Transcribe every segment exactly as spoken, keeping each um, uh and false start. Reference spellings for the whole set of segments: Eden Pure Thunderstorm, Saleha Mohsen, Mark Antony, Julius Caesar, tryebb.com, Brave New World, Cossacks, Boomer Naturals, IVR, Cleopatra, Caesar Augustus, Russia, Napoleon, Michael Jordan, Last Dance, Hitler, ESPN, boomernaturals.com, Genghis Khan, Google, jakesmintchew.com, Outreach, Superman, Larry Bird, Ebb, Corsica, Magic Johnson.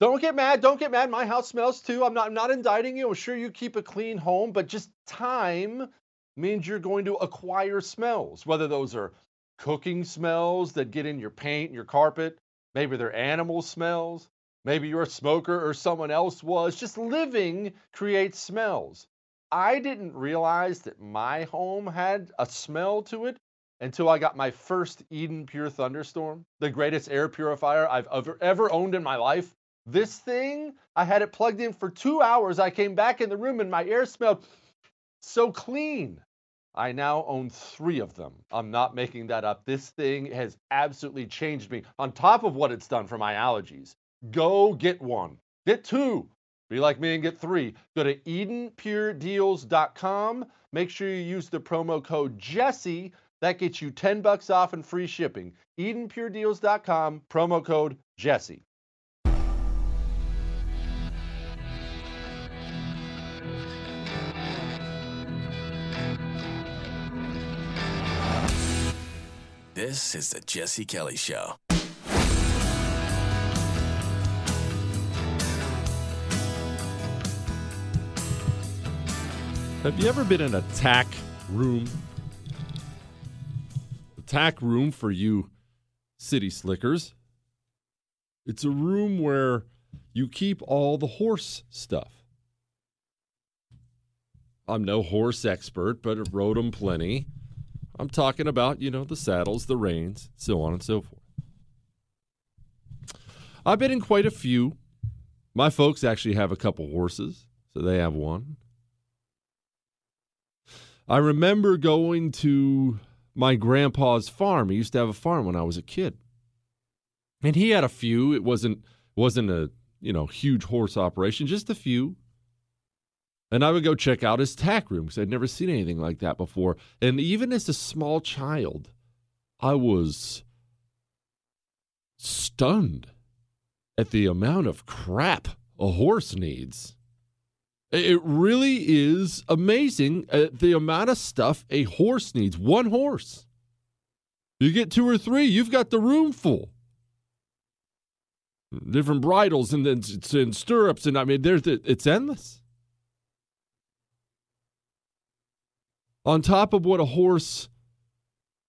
Don't get mad. Don't get mad. My house smells too. I'm not, I'm not indicting you. I'm sure you keep a clean home, but just time means you're going to acquire smells, whether those are cooking smells that get in your paint and your carpet. Maybe they're animal smells. Maybe you're a smoker or someone else was. Just living creates smells. I didn't realize that my home had a smell to it until I got my first Eden Pure Thunderstorm, the greatest air purifier I've ever, ever owned in my life. This thing, I had it plugged in for two hours. I came back in the room and my air smelled so clean. I now own three of them. I'm not making that up. This thing has absolutely changed me on top of what it's done for my allergies. Go get one. Get two. Be like me and get three. Go to Eden Pure Deals dot com. Make sure you use the promo code Jesse. That gets you ten bucks off and free shipping. Eden Pure Deals dot com, promo code Jesse. This is the Jesse Kelly Show. Have you ever been in a tack room? A tack room for you city slickers. It's a room where you keep all the horse stuff. I'm no horse expert, but I've rode them plenty. I'm talking about, you know, the saddles, the reins, so on and so forth. I've been in quite a few. My folks actually have a couple horses, so they have one. I remember going to my grandpa's farm. He used to have a farm when I was a kid. And he had a few. It wasn't wasn't a, you know, huge horse operation, just a few. And I would go check out his tack room because I'd never seen anything like that before. And even as a small child, I was stunned at the amount of crap a horse needs. It really is amazing uh, the amount of stuff a horse needs. One horse. You get two or three, you've got the room full. Different bridles and, and, and stirrups. And I mean, there's it's endless. On top of what a horse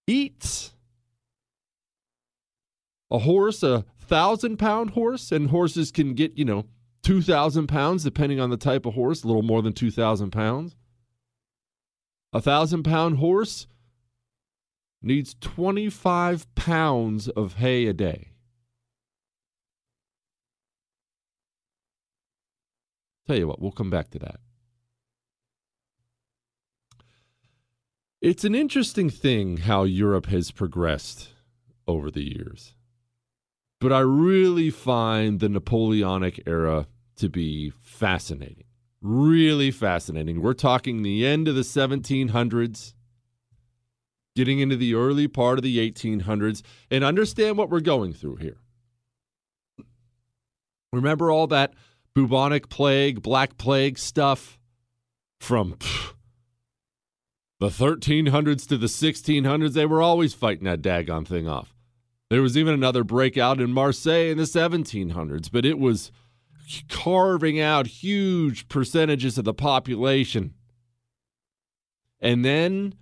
eats, a horse, a one thousand pound horse, and horses can get, you know, two thousand pounds depending on the type of horse, a little more than two thousand pounds. A one thousand pound horse needs twenty-five pounds of hay a day. Tell you what, we'll come back to that. It's an interesting thing how Europe has progressed over the years. But I really find the Napoleonic era to be fascinating. Really fascinating. We're talking the end of the seventeen hundreds, getting into the early part of the eighteen hundreds, and understand what we're going through here. Remember all that bubonic plague, black plague stuff from pff, the thirteen hundreds to the sixteen hundreds. They were always fighting that daggone thing off. There was even another breakout in Marseille in the seventeen hundreds, but it was carving out huge percentages of the population. And then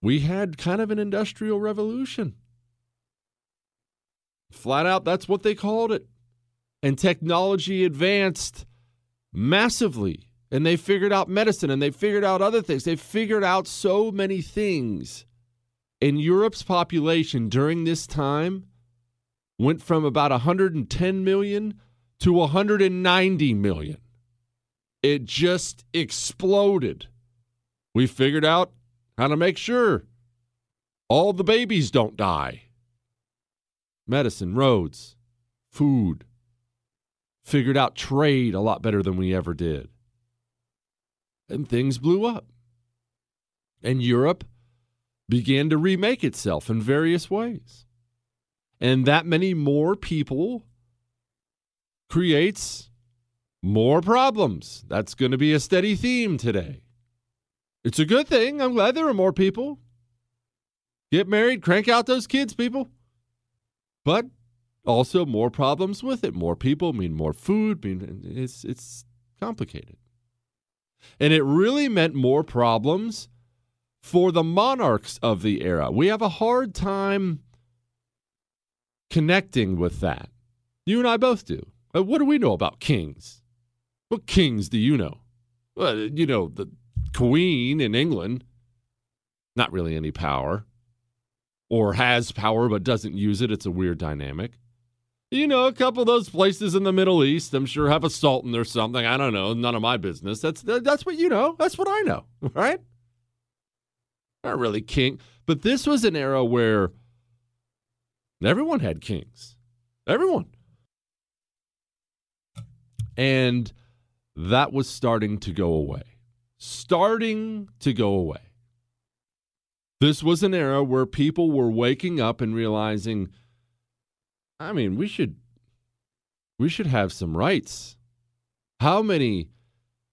we had kind of an industrial revolution. Flat out, that's what they called it. And technology advanced massively. And they figured out medicine, and they figured out other things. They figured out so many things. And Europe's population during this time went from about one hundred ten million to one hundred ninety million. It just exploded. We figured out how to make sure all the babies don't die. Medicine, roads, food. Figured out trade a lot better than we ever did. And things blew up. And Europe began to remake itself in various ways. And that many more people creates more problems. That's going to be a steady theme today. It's a good thing. I'm glad there are more people. Get married, crank out those kids, people. But also, more problems with it. More people mean more food. Mean it's it's complicated. And it really meant more problems for the monarchs of the era. We have a hard time connecting with that. You and I both do. What do we know about kings? What kings do you know? Well, you know, the queen in England, not really any power, or has power but doesn't use it. It's a weird dynamic. You know, a couple of those places in the Middle East, I'm sure, have a sultan or something. I don't know. None of my business. That's that's what you know. That's what I know, right? Not really king. But this was an era where everyone had kings. Everyone. And that was starting to go away. Starting to go away. This was an era where people were waking up and realizing, I mean, we should we should have some rights. How many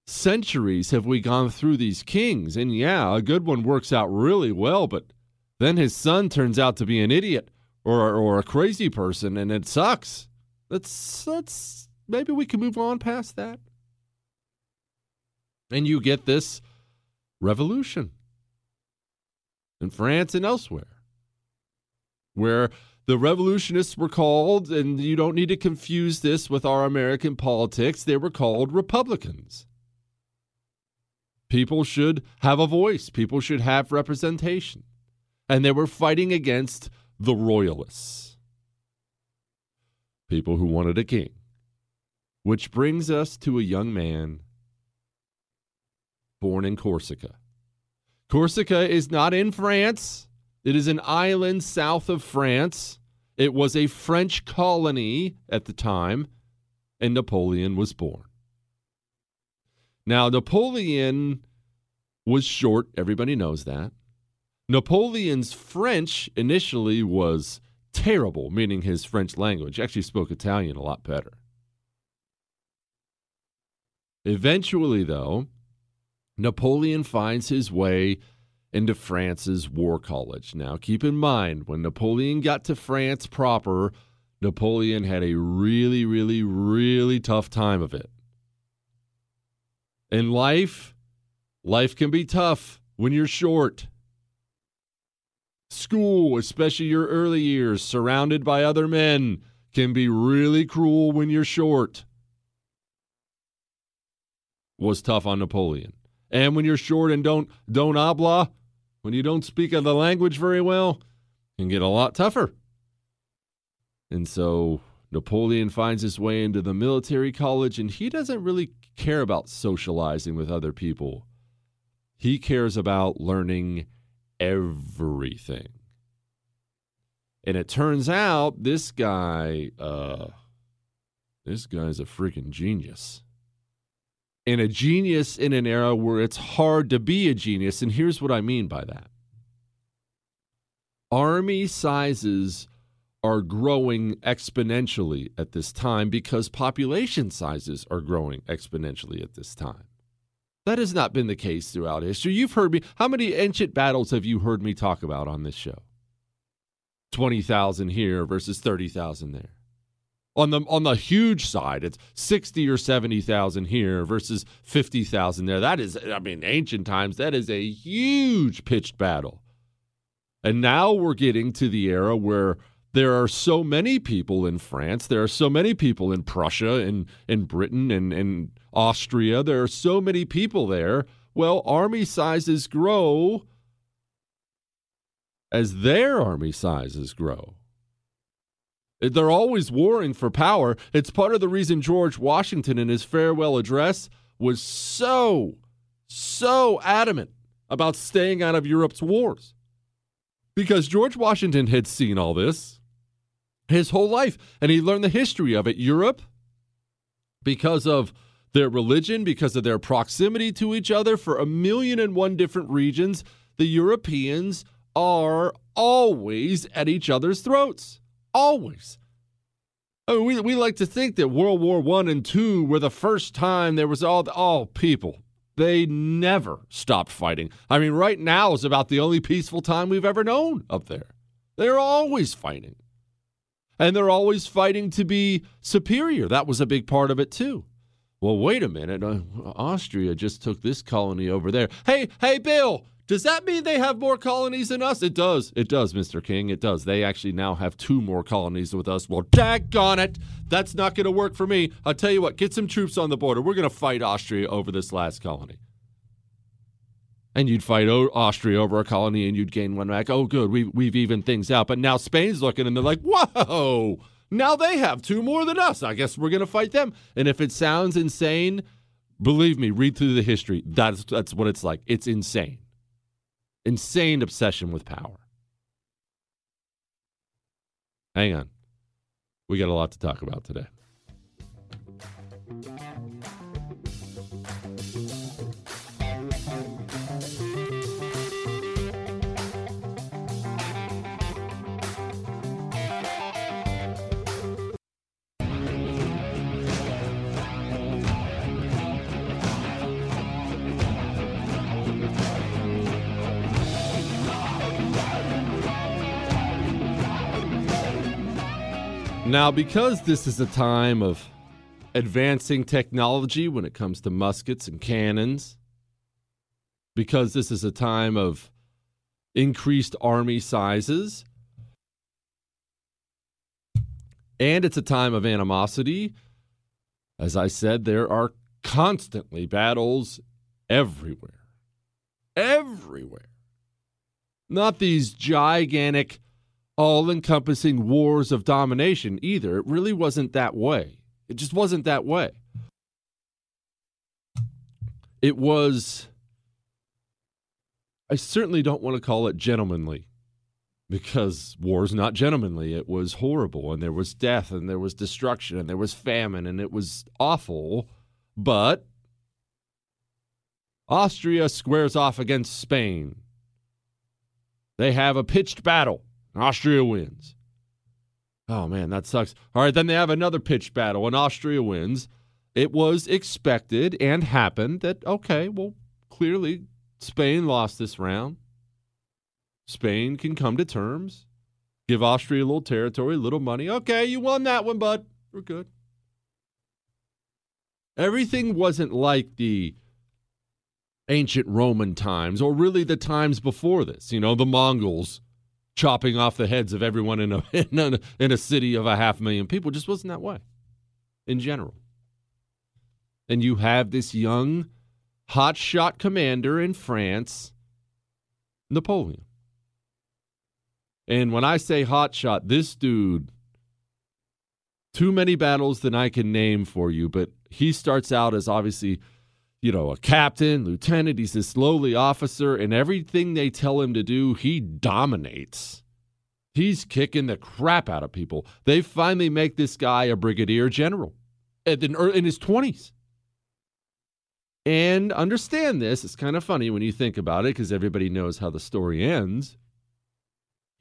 centuries have we gone through these kings? And yeah, a good one works out really well, but then his son turns out to be an idiot or or a crazy person, and it sucks. Let's let's maybe we can move on past that. And you get this revolution in France and elsewhere, where the revolutionists were called, and you don't need to confuse this with our American politics, they were called Republicans. People should have a voice. People should have representation. And they were fighting against the royalists, people who wanted a king. Which brings us to a young man born in Corsica. Corsica is not in France. It is an island south of France. It was a French colony at the time, and Napoleon was born. Now, Napoleon was short. Everybody knows that. Napoleon's French initially was terrible, meaning his French language. He actually spoke Italian a lot better. Eventually, though, Napoleon finds his way into France's War College. Now, keep in mind, when Napoleon got to France proper, Napoleon had a really, really, really tough time of it. In life, life can be tough when you're short. School, especially your early years, surrounded by other men, can be really cruel when you're short. Was tough on Napoleon. And when you're short and don't don't habla, when you don't speak the language very well, can get a lot tougher. And so Napoleon finds his way into the military college, and he doesn't really care about socializing with other people. He cares about learning everything. And it turns out this guy, uh, this guy's a freaking genius. And a genius in an era where it's hard to be a genius. And here's what I mean by that. Army sizes are growing exponentially at this time because population sizes are growing exponentially at this time. That has not been the case throughout history. You've heard me. How many ancient battles have you heard me talk about on this show? twenty thousand here versus thirty thousand there. On the on the huge side, it's sixty or seventy thousand here versus fifty thousand there. That is, I mean, ancient times, that is a huge pitched battle. And now we're getting to the era where there are so many people in France. There are so many people in Prussia and in Britain and in Austria. There are so many people there. Well, army sizes grow as their army sizes grow. They're always warring for power. It's part of the reason George Washington in his farewell address was so, so adamant about staying out of Europe's wars. Because George Washington had seen all this his whole life, and he learned the history of it. Europe, because of their religion, because of their proximity to each other for a million and one different regions, the Europeans are always at each other's throats. Always. I mean, we, we like to think that World War One and Two were the first time there was all the, oh, people. They never stopped fighting. I mean, right now is about the only peaceful time we've ever known up there. They're always fighting. And they're always fighting to be superior. That was a big part of it, too. Well, wait a minute. Uh, Austria just took this colony over there. Hey, hey, Bill, does that mean they have more colonies than us? It does. It does, Mister King. It does. They actually now have two more colonies with us. Well, daggone it. That's not going to work for me. I'll tell you what. Get some troops on the border. We're going to fight Austria over this last colony. And you'd fight o- Austria over a colony, and you'd gain one back. Oh, good. We, we've evened things out. But now Spain's looking, and they're like, whoa. Now they have two more than us. I guess we're going to fight them. And if it sounds insane, believe me, read through the history. That's, that's what it's like. It's insane. Insane obsession with power. Hang on. We got a lot to talk about today. Now, because this is a time of advancing technology when it comes to muskets and cannons, because this is a time of increased army sizes, and it's a time of animosity, as I said, there are constantly battles everywhere. Everywhere. Not these gigantic all-encompassing wars of domination either. It really wasn't that way. It just wasn't that way. It was, I certainly don't want to call it gentlemanly, because war's not gentlemanly. It was horrible, and there was death, and there was destruction, and there was famine, and it was awful. But Austria squares off against Spain. They have a pitched battle. Austria wins. Oh, man, that sucks. All right, then they have another pitched battle, and Austria wins. It was expected and happened that, okay, well, clearly Spain lost this round. Spain can come to terms, give Austria a little territory, a little money. Okay, you won that one, bud. We're good. Everything wasn't like the ancient Roman times, or really the times before this. You know, the Mongols chopping off the heads of everyone in a, in a in a city of a half million people. It just wasn't that way in general. And you have this young hotshot commander in France, Napoleon. And when I say hotshot, this dude, too many battles than I can name for you, but he starts out as obviously, you know, a captain, lieutenant. He's this lowly officer, and everything they tell him to do, he dominates. He's kicking the crap out of people. They finally make this guy a brigadier general at the, in his twenties. And understand this, it's kind of funny when you think about it because everybody knows how the story ends.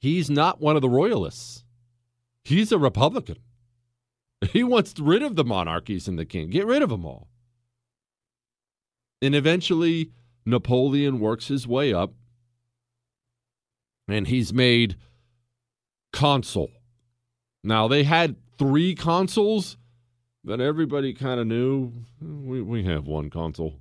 He's not one of the royalists. He's a Republican. He wants rid of the monarchies and the king. Get rid of them all. And eventually, Napoleon works his way up, and he's made consul. Now, they had three consuls, but everybody kind of knew, we, we have one consul.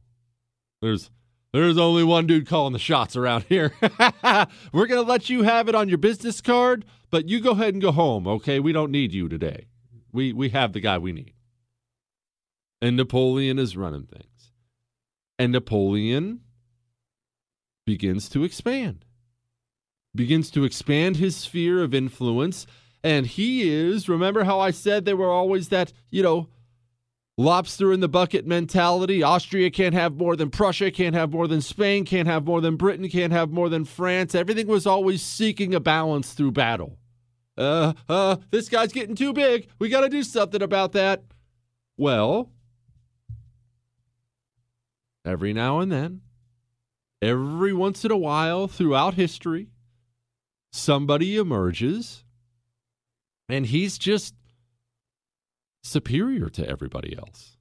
There's there's only one dude calling the shots around here. We're going to let you have it on your business card, but you go ahead and go home, okay? We don't need you today. We, we have the guy we need. And Napoleon is running things. And Napoleon begins to expand, begins to expand his sphere of influence. And he is, remember how I said there were always that, you know, lobster in the bucket mentality. Austria can't have more than Prussia, can't have more than Spain, can't have more than Britain, can't have more than France. Everything was always seeking a balance through battle. Uh, uh, this guy's getting too big. We got to do something about that. Well, every now and then, every once in a while throughout history, somebody emerges and he's just superior to everybody else.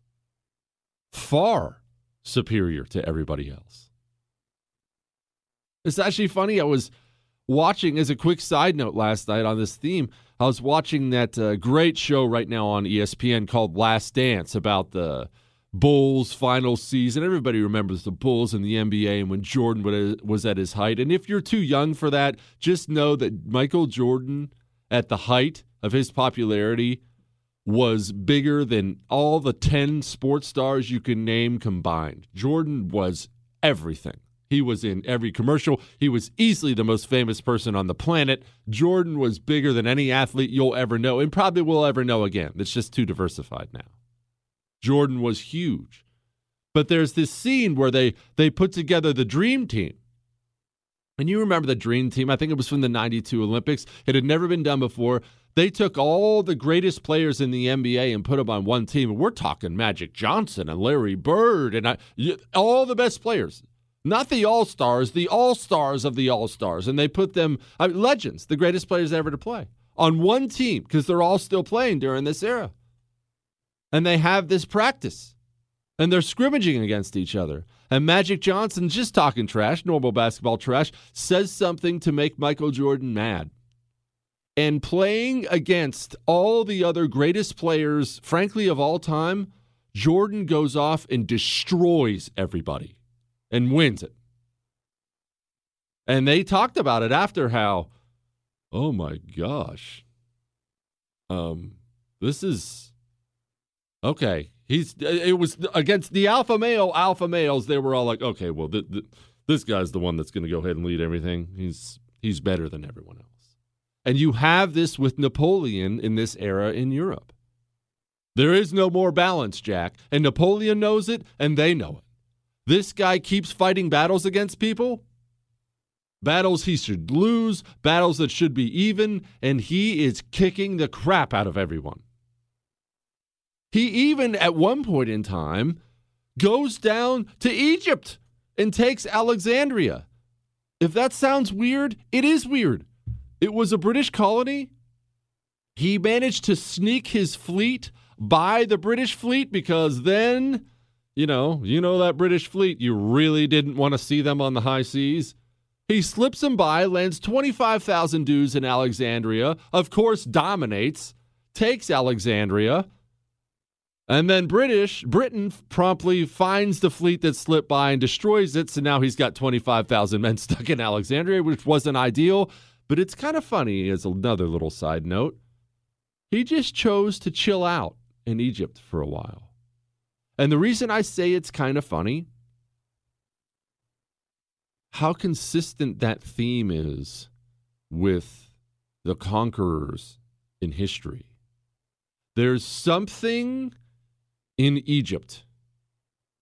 Far superior to everybody else. It's actually funny. I was watching, as a quick side note last night on this theme, I was watching that uh, great show right now on E S P N called Last Dance about the Bulls final season. Everybody remembers the Bulls and the N B A and when Jordan was at his height. And if you're too young for that, just know that Michael Jordan at the height of his popularity was bigger than all the ten sports stars you can name combined. Jordan was everything. He was in every commercial. He was easily the most famous person on the planet. Jordan was bigger than any athlete you'll ever know and probably will ever know again. It's just too diversified now. Jordan was huge. But there's this scene where they, they put together the dream team. And you remember the dream team. I think it was from the ninety-two Olympics. It had never been done before. They took all the greatest players in the N B A and put them on one team. And we're talking Magic Johnson and Larry Bird and I, all the best players. Not the all-stars, the all-stars of the all-stars. And they put them, I mean, legends, the greatest players ever to play, on one team because they're all still playing during this era. And they have this practice, and they're scrimmaging against each other. And Magic Johnson, just talking trash, normal basketball trash, says something to make Michael Jordan mad. And playing against all the other greatest players, frankly, of all time, Jordan goes off and destroys everybody and wins it. And they talked about it after how, oh my gosh, um, this is... Okay, he's. It was against the alpha male, alpha males. They were all like, okay, well, th- th- this guy's the one that's going to go ahead and lead everything. He's he's better than everyone else. And you have this with Napoleon in this era in Europe. There is no more balance, Jack. And Napoleon knows it, and they know it. This guy keeps fighting battles against people. Battles he should lose, battles that should be even, and he is kicking the crap out of everyone. He even, at one point in time, goes down to Egypt and takes Alexandria. If that sounds weird, it is weird. It was a British colony. He managed to sneak his fleet by the British fleet because then, you know, you know that British fleet, you really didn't want to see them on the high seas. He slips them by, lands twenty-five thousand dudes in Alexandria, of course dominates, takes Alexandria. And then British Britain promptly finds the fleet that slipped by and destroys it. So now he's got twenty-five thousand men stuck in Alexandria, which wasn't ideal. But it's kind of funny, as another little side note, he just chose to chill out in Egypt for a while. And the reason I say it's kind of funny, how consistent that theme is with the conquerors in history. There's something in Egypt.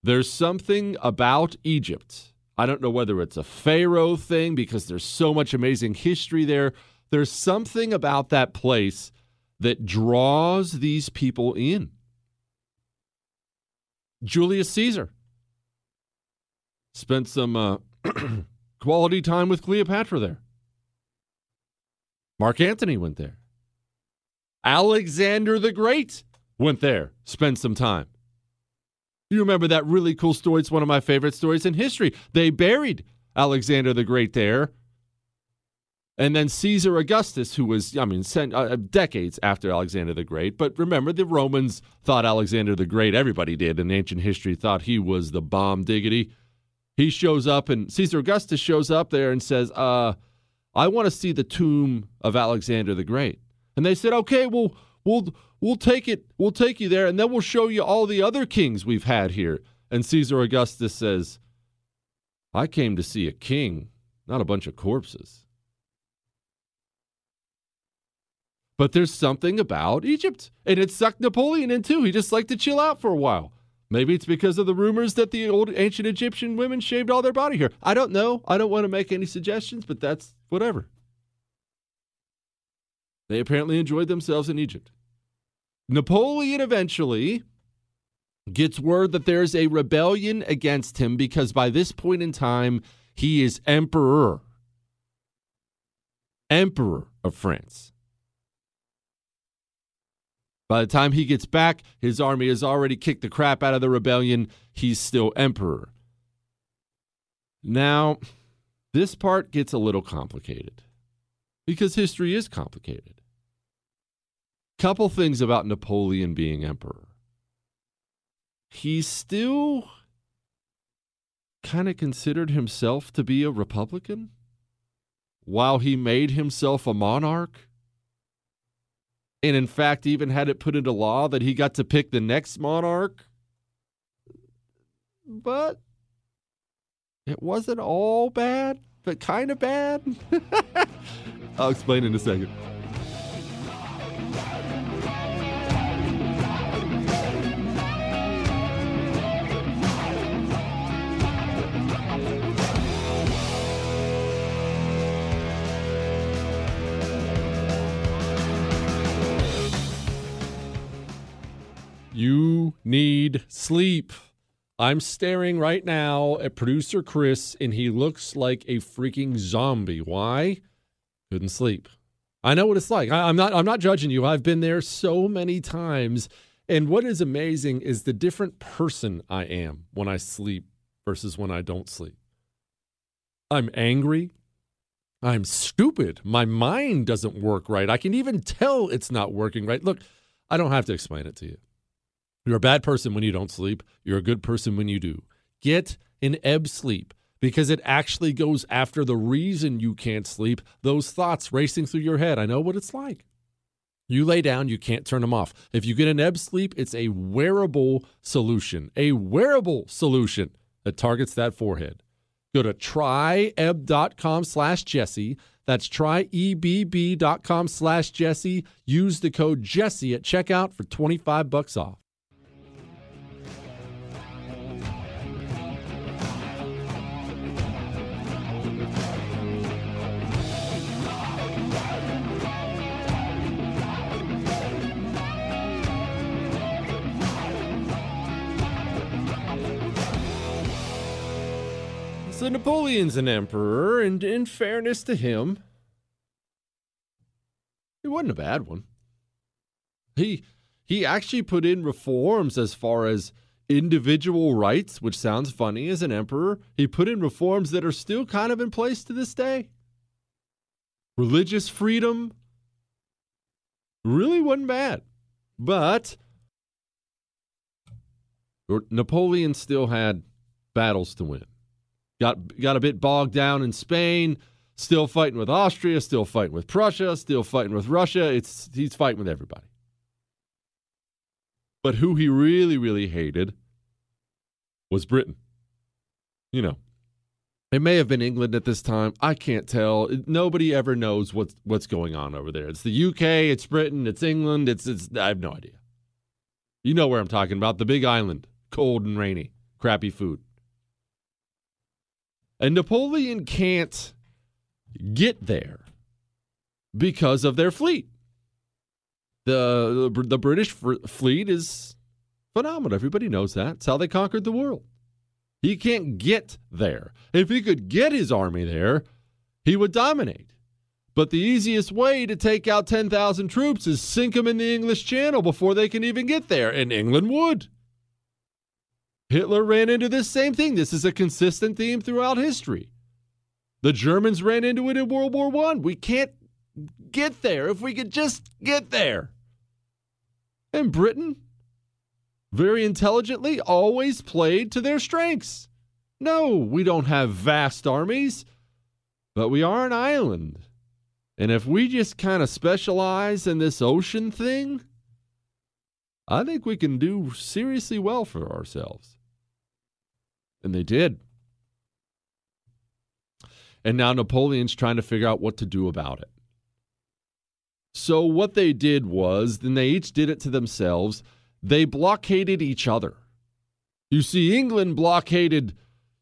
There's something about Egypt. I don't know whether it's a pharaoh thing because there's so much amazing history there. There's something about that place that draws these people in. Julius Caesar spent some uh, quality time with Cleopatra there. Mark Antony went there. Alexander the Great went there, spent some time. You remember that really cool story? It's one of my favorite stories in history. They buried Alexander the Great there. And then Caesar Augustus, who was, I mean, sent, uh, decades after Alexander the Great. But remember, the Romans thought Alexander the Great, everybody did in ancient history, thought he was the bomb diggity. He shows up, and Caesar Augustus shows up there and says, uh, I want to see the tomb of Alexander the Great. And they said, okay, well, we'll we'll take it, we'll take you there, and then we'll show you all the other kings we've had here. And Caesar Augustus says, I came to see a king, not a bunch of corpses. But there's something about Egypt, and it sucked Napoleon in too. He just liked to chill out for a while. Maybe it's because of the rumors that the old ancient Egyptian women shaved all their body hair. I don't know. I don't want to make any suggestions, but that's whatever. They apparently enjoyed themselves in Egypt. Napoleon eventually gets word that there's a rebellion against him because by this point in time, he is emperor. Emperor of France. By the time he gets back, his army has already kicked the crap out of the rebellion. He's still emperor. Now, this part gets a little complicated because history is complicated. Couple things about Napoleon being emperor. He still kind of considered himself to be a republican while he made himself a monarch. And in fact, even had it put into law that he got to pick the next monarch. But it wasn't all bad, but kind of bad. I'll explain in a second. You need sleep. I'm staring right now at producer Chris, and he looks like a freaking zombie. Why? Couldn't sleep. I know what it's like. I, I'm not I'm not judging you. I've been there so many times. And what is amazing is the different person I am when I sleep versus when I don't sleep. I'm angry. I'm stupid. My mind doesn't work right. I can even tell it's not working right. Look, I don't have to explain it to you. You're a bad person when you don't sleep. You're a good person when you do. Get an Ebb sleep because it actually goes after the reason you can't sleep, those thoughts racing through your head. I know what it's like. You lay down, you can't turn them off. If you get an Ebb sleep, it's a wearable solution, a wearable solution that targets that forehead. Go to tryebb.com slash Jesse. That's tryebb.com slash Jesse. Use the code Jesse at checkout for twenty-five bucks off. So Napoleon's an emperor, and in fairness to him, it wasn't a bad one. He he actually put in reforms as far as individual rights, which sounds funny as an emperor. He put in reforms that are still kind of in place to this day. Religious freedom really wasn't bad, but Napoleon still had battles to win. Got got a bit bogged down in Spain, Still fighting with Austria, still fighting with Prussia, still fighting with Russia. It's he's fighting with everybody. But who he really, really hated was Britain. You know, it may have been England at this time. I can't tell. Nobody ever knows what's what's going on over there. It's the U K, it's Britain, it's England, it's it's I have no idea. You know where I'm talking about, the big island, cold and rainy, crappy food. And Napoleon can't get there because of their fleet. The, the British fleet is phenomenal. Everybody knows that. It's how they conquered the world. He can't get there. If he could get his army there, he would dominate. But the easiest way to take out ten thousand troops is sink them in the English Channel before they can even get there, and England would. Hitler ran into this same thing. This is a consistent theme throughout history. The Germans ran into it in World War One. We can't get there if we could just get there. And Britain, very intelligently, always played to their strengths. No, we don't have vast armies, but we are an island. And if we just kind of specialize in this ocean thing, I think we can do seriously well for ourselves. And they did. And now Napoleon's trying to figure out what to do about it. So what they did was, then they each did it to themselves. They blockaded each other. You see, England blockaded,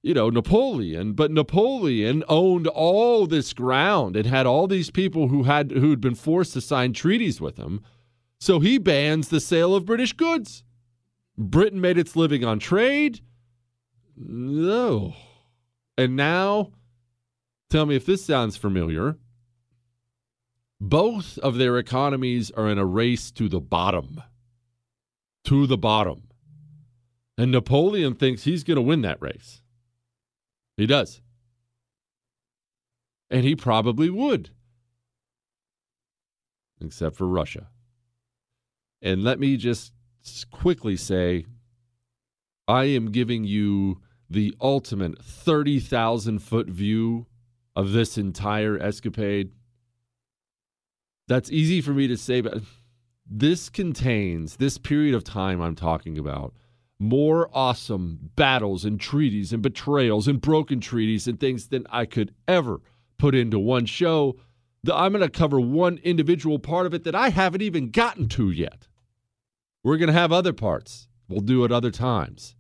you know, Napoleon, but Napoleon owned all this ground and had all these people who had who'd been forced to sign treaties with him. So he bans the sale of British goods. Britain made its living on trade. No. And now, tell me if this sounds familiar. Both of their economies are in a race to the bottom. To the bottom. And Napoleon thinks he's going to win that race. He does. And he probably would. Except for Russia. And let me just quickly say, I am giving you the ultimate thirty thousand foot view of this entire escapade. That's easy for me to say, but this contains, this period of time I'm talking about, more awesome battles and treaties and betrayals and broken treaties and things than I could ever put into one show. I'm going to cover one individual part of it that I haven't even gotten to yet. We're going to have other parts. We'll do it other times.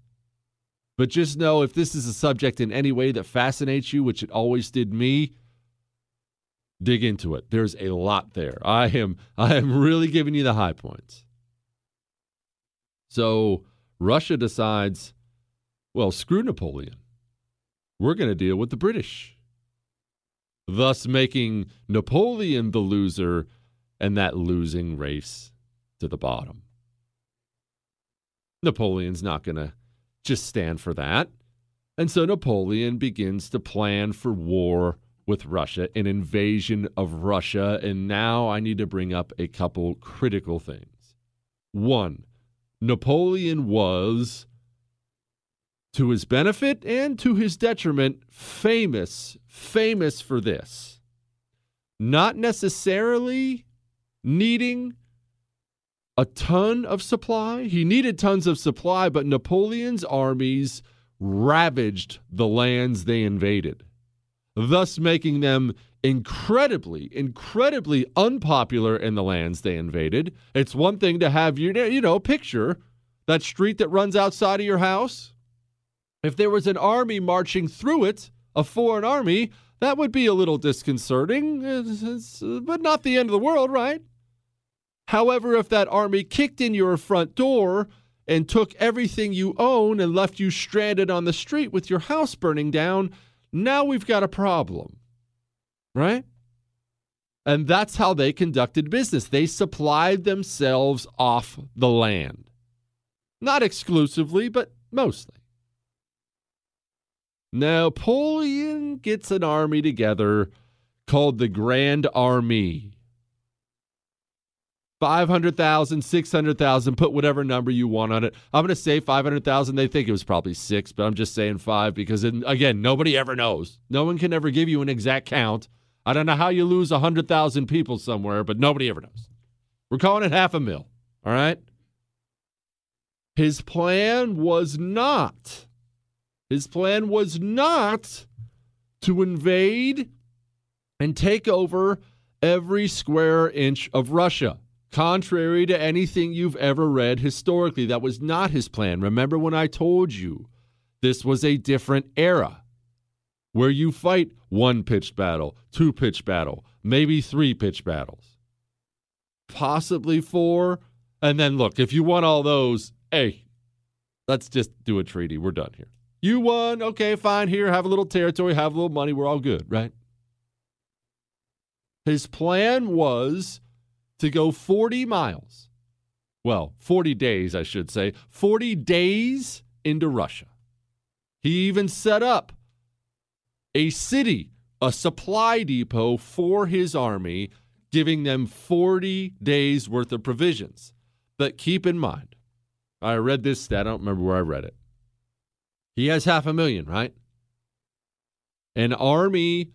But just know, if this is a subject in any way that fascinates you, which it always did me, dig into it. There's a lot there. I am I am really giving you the high points. So Russia decides, well, screw Napoleon. We're going to deal with the British. Thus making Napoleon the loser and that losing race to the bottom. Napoleon's not going to just stand for that. And so Napoleon begins to plan for war with Russia, an invasion of Russia. And now I need to bring up a couple critical things. One, Napoleon was, to his benefit and to his detriment, famous, famous for this. Not necessarily needing a ton of supply. He needed tons of supply, but Napoleon's armies ravaged the lands they invaded, thus making them incredibly, incredibly unpopular in the lands they invaded. It's one thing to have, you you know, picture that street that runs outside of your house. If there was an army marching through it, a foreign army, that would be a little disconcerting, but not the end of the world, right? However, if that army kicked in your front door and took everything you own and left you stranded on the street with your house burning down, now we've got a problem, right? And that's how they conducted business. They supplied themselves off the land. Not exclusively, but mostly. Napoleon gets an army together called the Grand Army. five hundred thousand, six hundred thousand, put whatever number you want on it. I'm going to say five hundred thousand. They think it was probably six, but I'm just saying five because, again, nobody ever knows. No one can ever give you an exact count. I don't know how you lose one hundred thousand people somewhere, but nobody ever knows. We're calling it half a mil, all right? His plan was not, his plan was not to invade and take over every square inch of Russia, contrary to anything you've ever read historically. That was not his plan. Remember when I told you this was a different era where you fight one pitched battle, two pitched battle, maybe three pitched battles, possibly four. And then look, if you won all those, hey, let's just do a treaty. We're done here. You won. Okay, fine. Here, have a little territory, have a little money. We're all good, right? His plan was to go forty miles, well, forty days, I should say, forty days into Russia. He even set up a city, a supply depot for his army, giving them forty days worth of provisions. But keep in mind, I read this stat, I don't remember where I read it. He has half a million, right? An army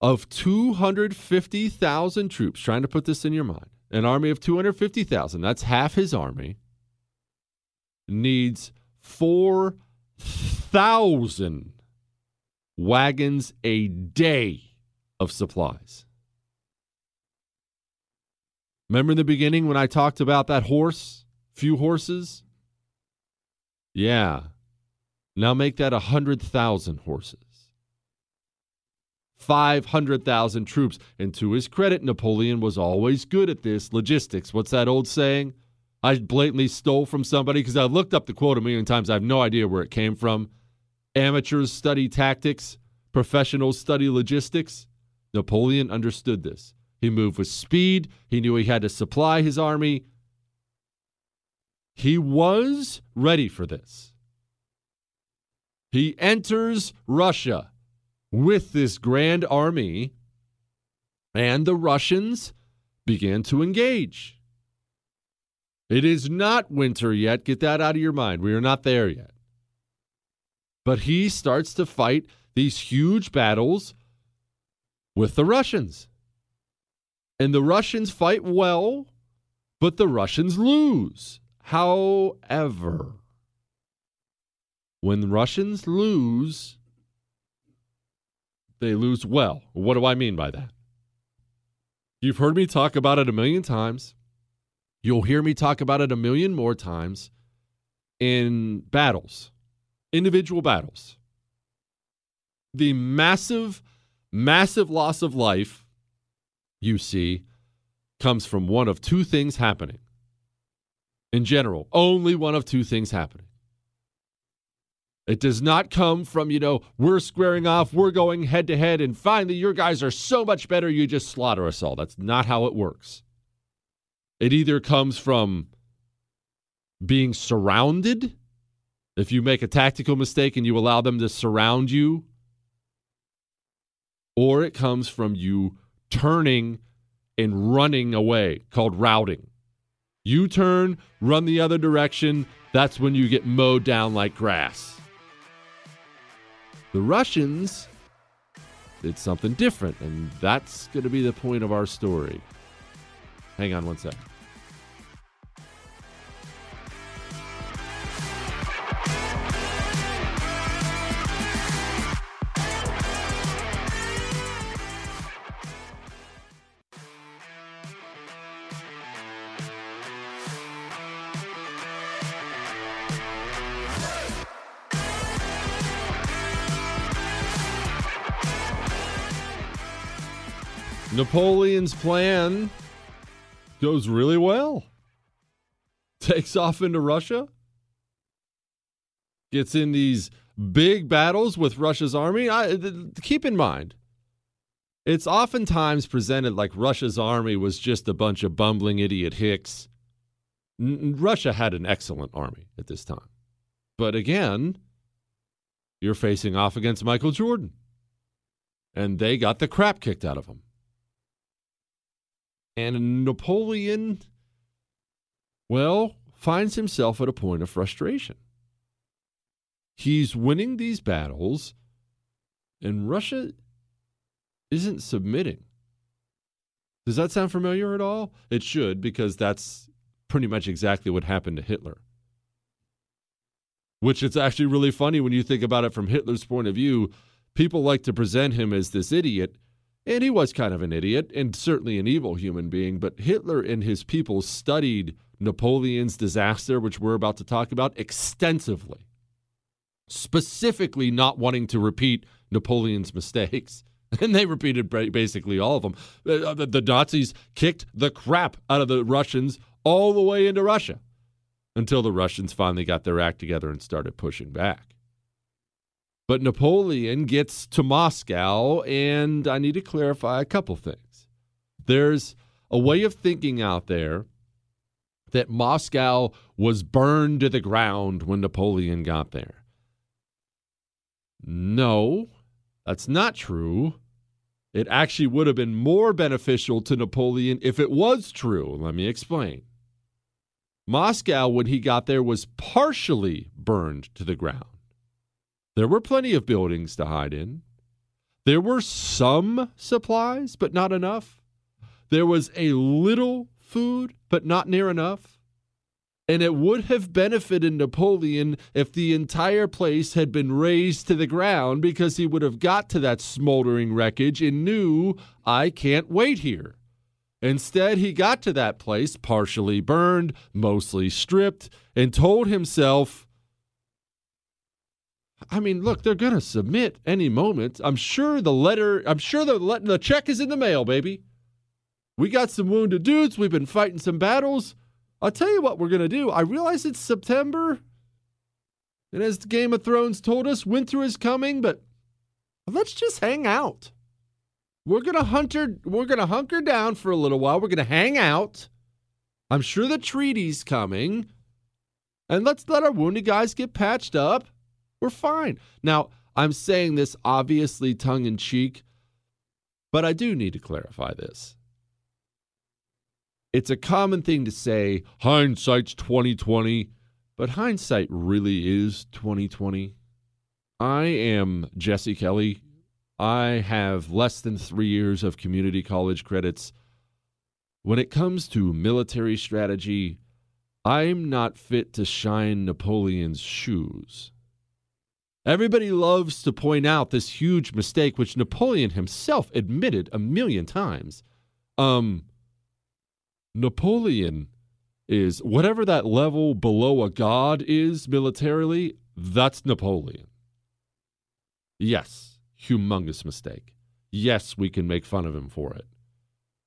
of two hundred fifty thousand troops, trying to put this in your mind, an army of two hundred fifty thousand, that's half his army, needs four thousand wagons a day of supplies. Remember in the beginning when I talked about that horse, few horses? Yeah. Now make that one hundred thousand horses. five hundred thousand troops. And to his credit, Napoleon was always good at this. Logistics. What's that old saying? I blatantly stole from somebody because I looked up the quote a million times. I have no idea where it came from. Amateurs study tactics. Professionals study logistics. Napoleon understood this. He moved with speed. He knew he had to supply his army. He was ready for this. He enters Russia with this grand army, and the Russians began to engage. It is not winter yet. Get that out of your mind. We are not there yet. But he starts to fight these huge battles with the Russians. And the Russians fight well, but the Russians lose. However, when Russians lose, they lose well. What do I mean by that? You've heard me talk about it a million times. You'll hear me talk about it a million more times in battles, individual battles. The massive, massive loss of life you see comes from one of two things happening. In general, only one of two things happening. It does not come from, you know, we're squaring off, we're going head to head, and finally your guys are so much better, you just slaughter us all. That's not how it works. It either comes from being surrounded, if you make a tactical mistake and you allow them to surround you, or it comes from you turning and running away, called routing. You turn, run the other direction, that's when you get mowed down like grass. The Russians did something different, and that's going to be the point of our story. Hang on one sec. Napoleon's plan goes really well. Takes off into Russia. Gets in these big battles with Russia's army. I, th- keep in mind, it's oftentimes presented like Russia's army was just a bunch of bumbling idiot hicks. N- Russia had an excellent army at this time. But again, you're facing off against Michael Jordan. And they got the crap kicked out of them. And Napoleon, well, finds himself at a point of frustration. He's winning these battles, and Russia isn't submitting. Does that sound familiar at all? It should, because that's pretty much exactly what happened to Hitler. Which it's actually really funny when you think about it from Hitler's point of view. People like to present him as this idiot, and he was kind of an idiot and certainly an evil human being, but Hitler and his people studied Napoleon's disaster, which we're about to talk about, extensively, specifically not wanting to repeat Napoleon's mistakes. And they repeated basically all of them. The Nazis kicked the crap out of the Russians all the way into Russia until the Russians finally got their act together and started pushing back. But Napoleon gets to Moscow, and I need to clarify a couple things. There's a way of thinking out there that Moscow was burned to the ground when Napoleon got there. No, that's not true. It actually would have been more beneficial to Napoleon if it was true. Let me explain. Moscow, when he got there, was partially burned to the ground. There were plenty of buildings to hide in. There were some supplies, but not enough. There was a little food, but not near enough. And it would have benefited Napoleon if the entire place had been razed to the ground, because he would have got to that smoldering wreckage and knew, I can't wait here. Instead, he got to that place partially burned, mostly stripped, and told himself, I mean, look, they're going to submit any moment. I'm sure the letter, I'm sure the, let, the check is in the mail, baby. We got some wounded dudes. We've been fighting some battles. I'll tell you what we're going to do. I realize it's September, and as Game of Thrones told us, winter is coming, but let's just hang out. We're going to hunker, we're going to hunker down for a little while. We're going to hang out. I'm sure the treaty's coming, and let's let our wounded guys get patched up. We're fine. Now, I'm saying this obviously tongue-in-cheek, but I do need to clarify this. It's a common thing to say, hindsight's twenty twenty, but hindsight really is twenty twenty. I am Jesse Kelly. I have less than three years of community college credits. When it comes to military strategy, I'm not fit to shine Napoleon's shoes. Everybody loves to point out this huge mistake, which Napoleon himself admitted a million times. Um... Napoleon is, whatever that level below a god is militarily, that's Napoleon. Yes, humongous mistake. Yes, we can make fun of him for it.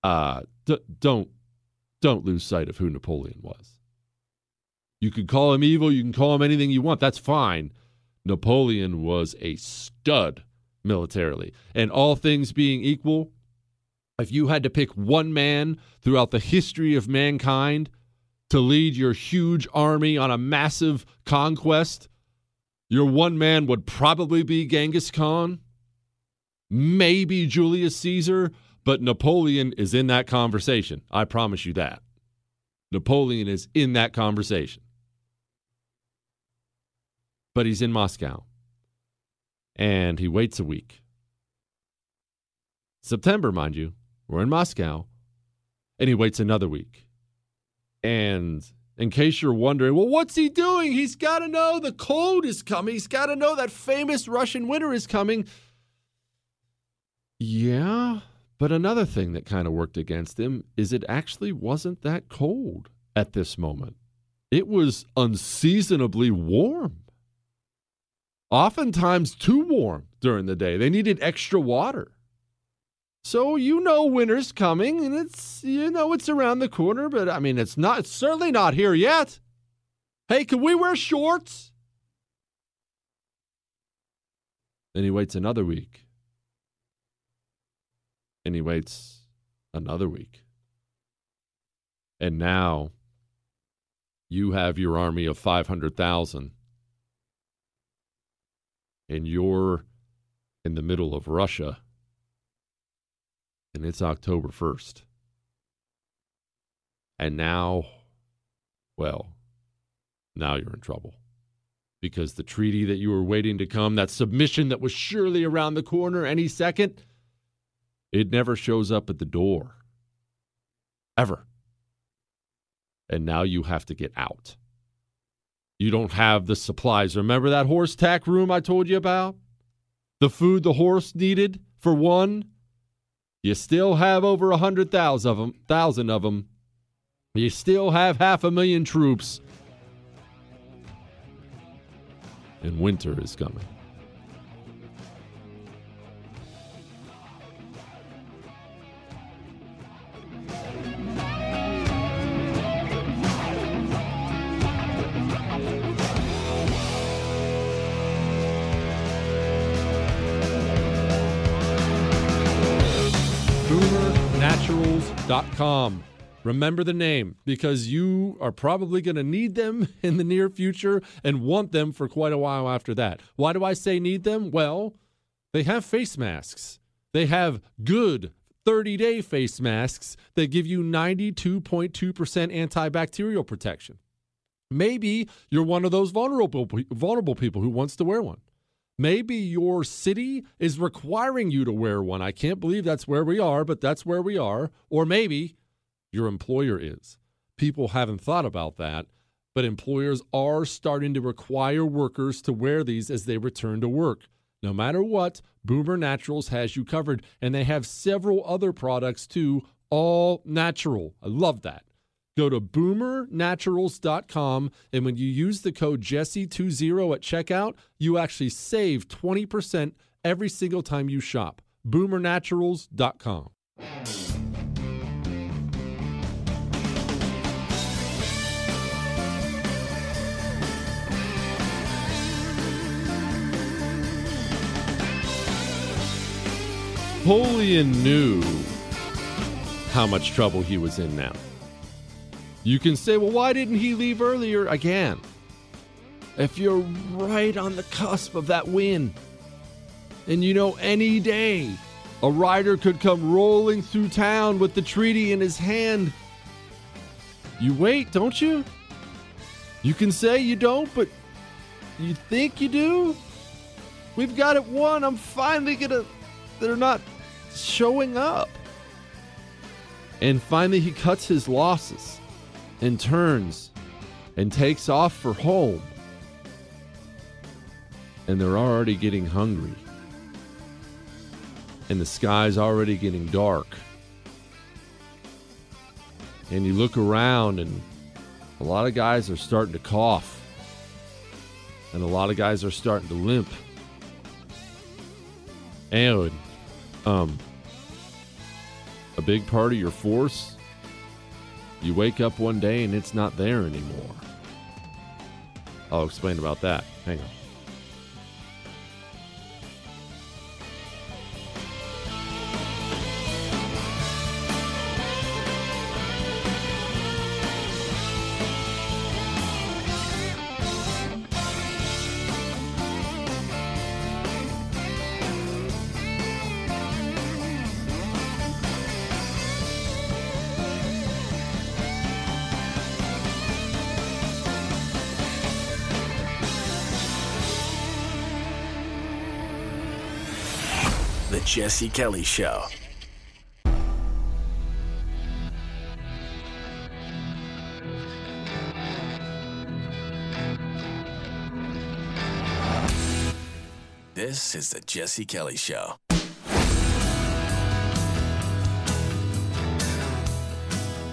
Uh, d- don't, don't lose sight of who Napoleon was. You can call him evil, you can call him anything you want, that's fine. Napoleon was a stud militarily. And all things being equal, if you had to pick one man throughout the history of mankind to lead your huge army on a massive conquest, your one man would probably be Genghis Khan, maybe Julius Caesar, but Napoleon is in that conversation. I promise you that. Napoleon is in that conversation. But he's in Moscow, and he waits a week. September, mind you. We're in Moscow, and he waits another week. And in case you're wondering, well, what's he doing? He's got to know the cold is coming. He's got to know that famous Russian winter is coming. Yeah, but another thing that kind of worked against him is it actually wasn't that cold at this moment. It was unseasonably warm. Oftentimes too warm during the day. They needed extra water. So you know winter's coming, and it's, you know, it's around the corner, but I mean, it's not, it's certainly not here yet. Hey, can we wear shorts? Then he waits another week. And he waits another week. And now you have your army of five hundred thousand, and you're in the middle of Russia. And it's October first. And now, well, now you're in trouble. Because the treaty that you were waiting to come, that submission that was surely around the corner any second, It never shows up at the door. Ever. And now you have to get out. You don't have the supplies. Remember that horse tack room I told you about? The food the horse needed for one? You still have over one hundred thousand of them, thousand of them. You still have half a million troops. And winter is coming. boomer naturals dot com. Remember the name, because you are probably going to need them in the near future and want them for quite a while after that. Why do I say need them? Well, they have face masks. They have good thirty-day face masks that give you ninety-two point two percent antibacterial protection. Maybe you're one of those vulnerable, vulnerable people who wants to wear one. Maybe your city is requiring you to wear one. I can't believe that's where we are, but that's where we are. Or maybe your employer is. People haven't thought about that, but employers are starting to require workers to wear these as they return to work. No matter what, Boomer Naturals has you covered, and they have several other products too, all natural. I love that. Go to boomer naturals dot com, and when you use the code Jesse twenty at checkout, you actually save twenty percent every single time you shop. boomer naturals dot com. Napoleon knew how much trouble he was in now. You can say, well, why didn't he leave earlier? Again, if you're right on the cusp of that win, and you know any day a rider could come rolling through town with the treaty in his hand, you wait, don't you? You can say you don't, but you think you do? We've got it won. I'm finally going to... They're not showing up. And finally he cuts his losses and turns and takes off for home. And they're already getting hungry. And the sky's already getting dark. And you look around and a lot of guys are starting to cough. And a lot of guys are starting to limp. And um, a big part of your force, you wake up one day and it's not there anymore. I'll explain about that. Hang on. Jesse Kelly Show. This is the Jesse Kelly Show.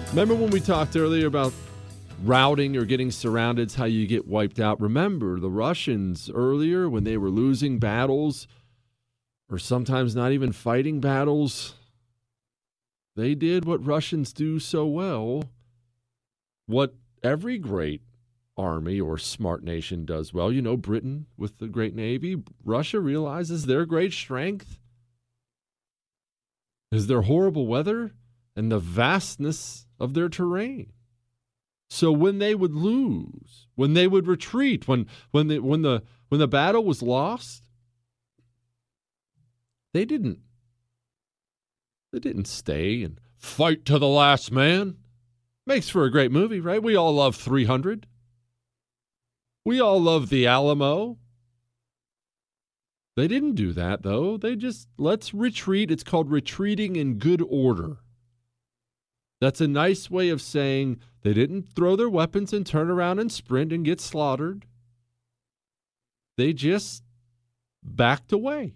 Remember when we talked earlier about routing or getting surrounded, how you get wiped out? Remember the Russians earlier when they were losing battles, or sometimes not even fighting battles, they did what Russians do so well, what every great army or smart nation does well. You know, Britain with the great navy, Russia realizes their great strength is their horrible weather and the vastness of their terrain. So when they would lose, when they would retreat, when when the when the when the battle was lost, They didn't, they didn't stay and fight to the last man. Makes for a great movie, right? We all love three hundred. We all love The Alamo. They didn't do that, though. They just, let's retreat. It's called retreating in good order. That's a nice way of saying they didn't throw their weapons and turn around and sprint and get slaughtered. They just backed away.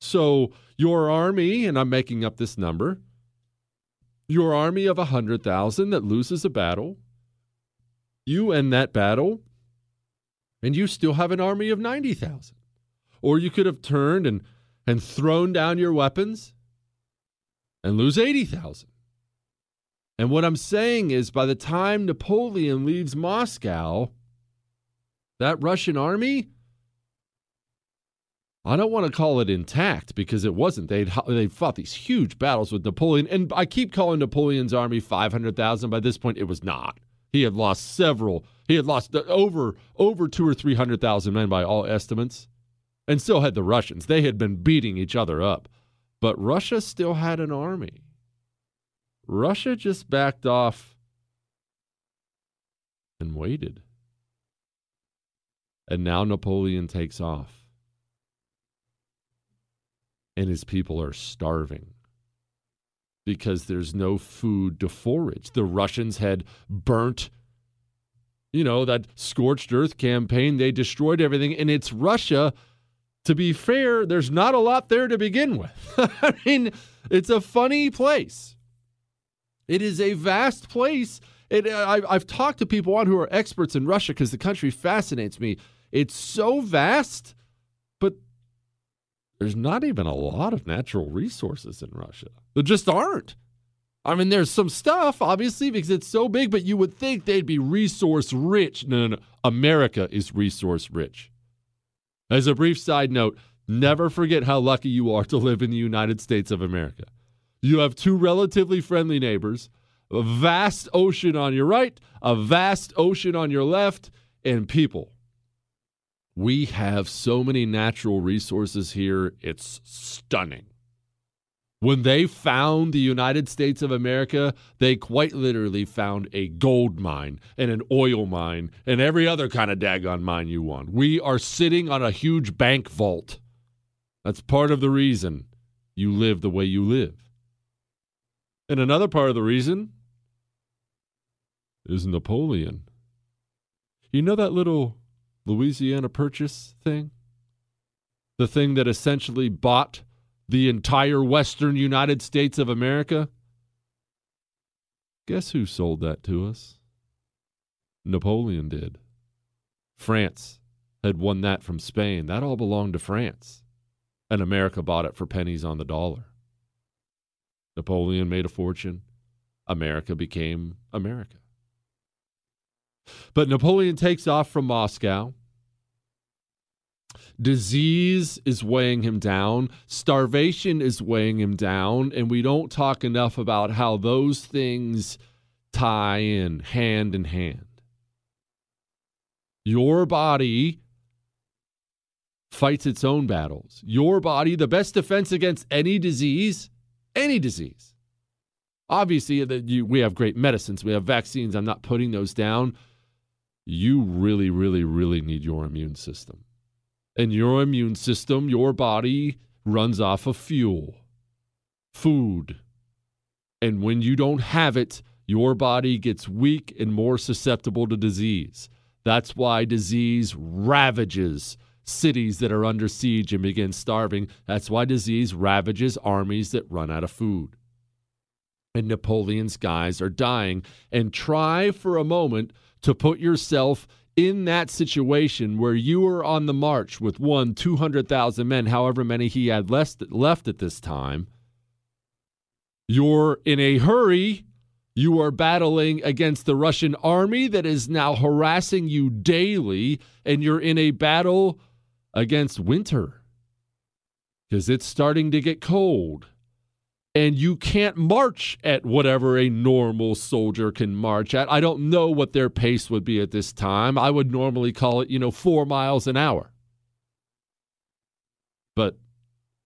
So your army, and I'm making up this number, your army of one hundred thousand that loses a battle, you end that battle, and you still have an army of ninety thousand. Or you could have turned and, and thrown down your weapons and lose eighty thousand. And what I'm saying is by the time Napoleon leaves Moscow, that Russian army, I don't want to call it intact because it wasn't. They'd, they fought these huge battles with Napoleon. And I keep calling Napoleon's army five hundred thousand. By this point, it was not. He had lost several. He had lost over over two or three hundred thousand men by all estimates, and still had the Russians. They had been beating each other up, but Russia still had an army. Russia just backed off and waited, and now Napoleon takes off, and his people are starving. Because there's no food to forage. The Russians had burnt, you know, that scorched earth campaign. They destroyed everything. And it's Russia. To be fair, there's not a lot there to begin with. I mean, it's a funny place. It is a vast place. It, I, I've talked to people on who are experts in Russia because the country fascinates me. It's so vast, but there's not even a lot of natural resources in Russia. There just aren't. I mean, there's some stuff, obviously, because it's so big, but you would think they'd be resource rich. No, no, no. America is resource rich. As a brief side note, never forget how lucky you are to live in the United States of America. You have two relatively friendly neighbors, a vast ocean on your right, a vast ocean on your left, and people. We have so many natural resources here, it's stunning. When they found the United States of America, they quite literally found a gold mine and an oil mine and every other kind of daggone mine you want. We are sitting on a huge bank vault. That's part of the reason you live the way you live. And another part of the reason is Napoleon. You know that little Louisiana Purchase thing? The thing that essentially bought the entire western United States of America? Guess who sold that to us? Napoleon did. France had won that from Spain. That all belonged to France. And America bought it for pennies on the dollar. Napoleon made a fortune. America became America. But Napoleon takes off from Moscow. Disease is weighing him down. Starvation is weighing him down. And we don't talk enough about how those things tie in hand in hand. Your body fights its own battles. Your body, the best defense against any disease, any disease. Obviously, we have great medicines. We have vaccines. I'm not putting those down. You really, really, really need your immune system. And your immune system, your body, runs off of fuel, food. And when you don't have it, your body gets weak and more susceptible to disease. That's why disease ravages cities that are under siege and begin starving. That's why disease ravages armies that run out of food. And Napoleon's guys are dying. And try for a moment to put yourself in that situation where you were on the march with one, two hundred thousand men, however many he had left at this time. You're in a hurry. You are battling against the Russian army that is now harassing you daily, and you're in a battle against winter because it's starting to get cold. And you can't march at whatever a normal soldier can march at. I don't know what their pace would be at this time. I would normally call it, you know, four miles an hour. But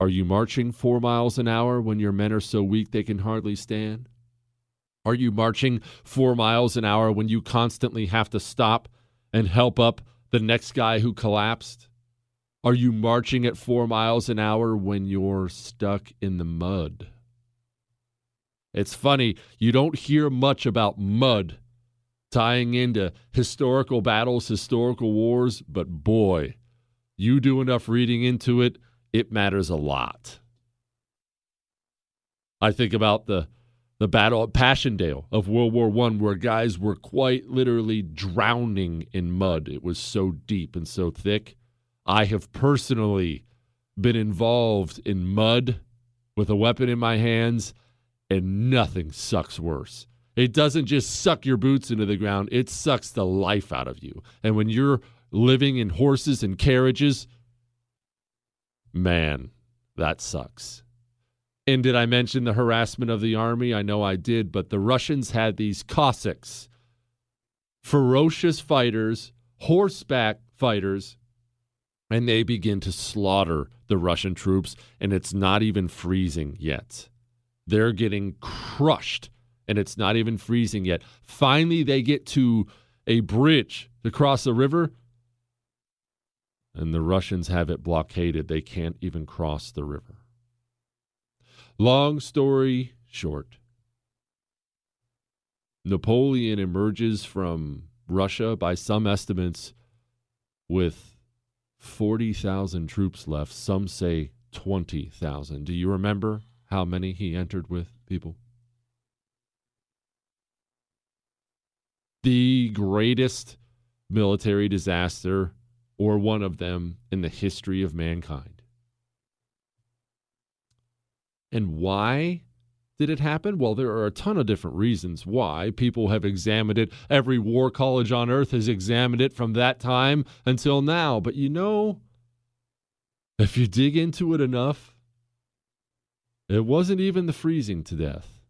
are you marching four miles an hour when your men are so weak they can hardly stand? Are you marching four miles an hour when you constantly have to stop and help up the next guy who collapsed? Are you marching at four miles an hour when you're stuck in the mud? It's funny, you don't hear much about mud tying into historical battles, historical wars, but boy, you do enough reading into it, it matters a lot. I think about the the battle at Passchendaele of World War One, where guys were quite literally drowning in mud. It was so deep and so thick. I have personally been involved in mud with a weapon in my hands, and nothing sucks worse. It doesn't just suck your boots into the ground. It sucks the life out of you. And when you're living in horses and carriages, man, that sucks. And did I mention the harassment of the army? I know I did, but the Russians had these Cossacks, ferocious fighters, horseback fighters, and they begin to slaughter the Russian troops, and it's not even freezing yet. They're getting crushed, and it's not even freezing yet. Finally, they get to a bridge to cross the river, and the Russians have it blockaded. They can't even cross the river. Long story short, Napoleon emerges from Russia, by some estimates, with forty thousand troops left. Some say twenty thousand. Do you remember how many he entered with, people? The greatest military disaster, or one of them, in the history of mankind. And why did it happen? Well, there are a ton of different reasons why. People have examined it. Every war college on earth has examined it from that time until now. But you know, if you dig into it enough, it wasn't even the freezing to death.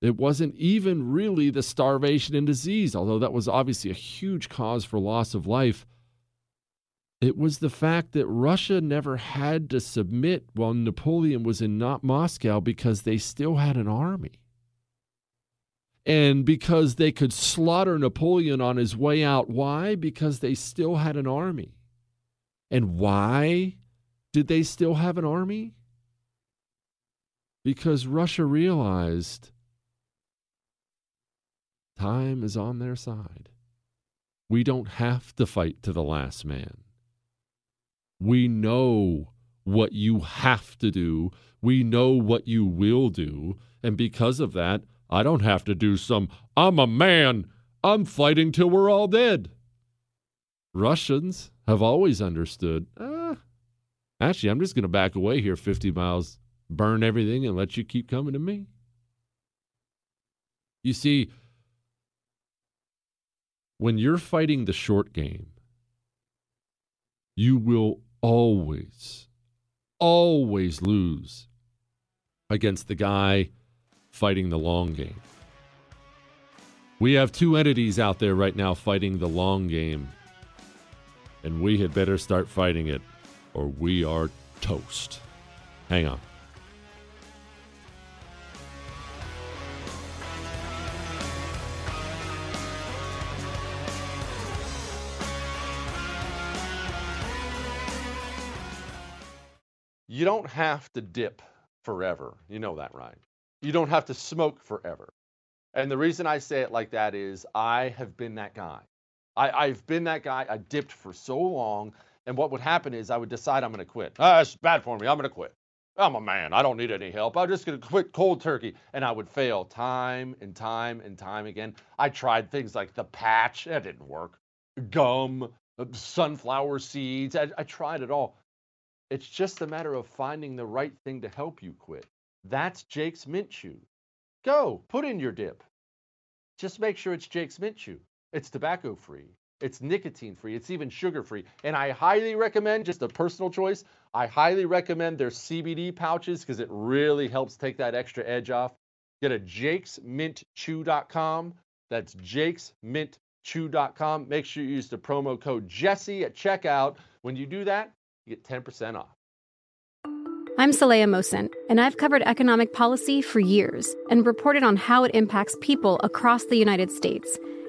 It wasn't even really the starvation and disease, although that was obviously a huge cause for loss of life. It was the fact that Russia never had to submit while Napoleon was in not Moscow, because they still had an army. And because they could slaughter Napoleon on his way out. Why? Because they still had an army. And why did they still have an army? Because Russia realized time is on their side. We don't have to fight to the last man. We know what you have to do. We know what you will do. And because of that, I don't have to do some, I'm a man, I'm fighting till we're all dead. Russians have always understood, ah, actually, I'm just going to back away here fifty miles, burn everything, and let you keep coming to me. You see, when you're fighting the short game, you will always, always lose against the guy fighting the long game. We have two entities out there right now fighting the long game, and we had better start fighting it, or we are toast. Hang on. You don't have to dip forever. You know that, right? You don't have to smoke forever. And the reason I say it like that is I have been that guy. I, I've been that guy. I dipped for so long. And what would happen is I would decide I'm going to quit. Ah, it's bad for me. I'm going to quit. I'm a man. I don't need any help. I'm just going to quit cold turkey. And I would fail time and time and time again. I tried things like the patch. That didn't work. Gum, sunflower seeds. I, I tried it all. It's just a matter of finding the right thing to help you quit. That's Jake's Mint Chew. Go, put in your dip. Just make sure it's Jake's Mint Chew. It's tobacco-free. It's nicotine-free. It's even sugar-free. And I highly recommend, just a personal choice, I highly recommend their C B D pouches because it really helps take that extra edge off. Get a jakes mint chew dot com. That's jakes mint chew dot com. Make sure you use the promo code Jesse at checkout. When you do that, you get ten percent off. I'm Saleha Mohsen, and I've covered economic policy for years and reported on how it impacts people across the United States.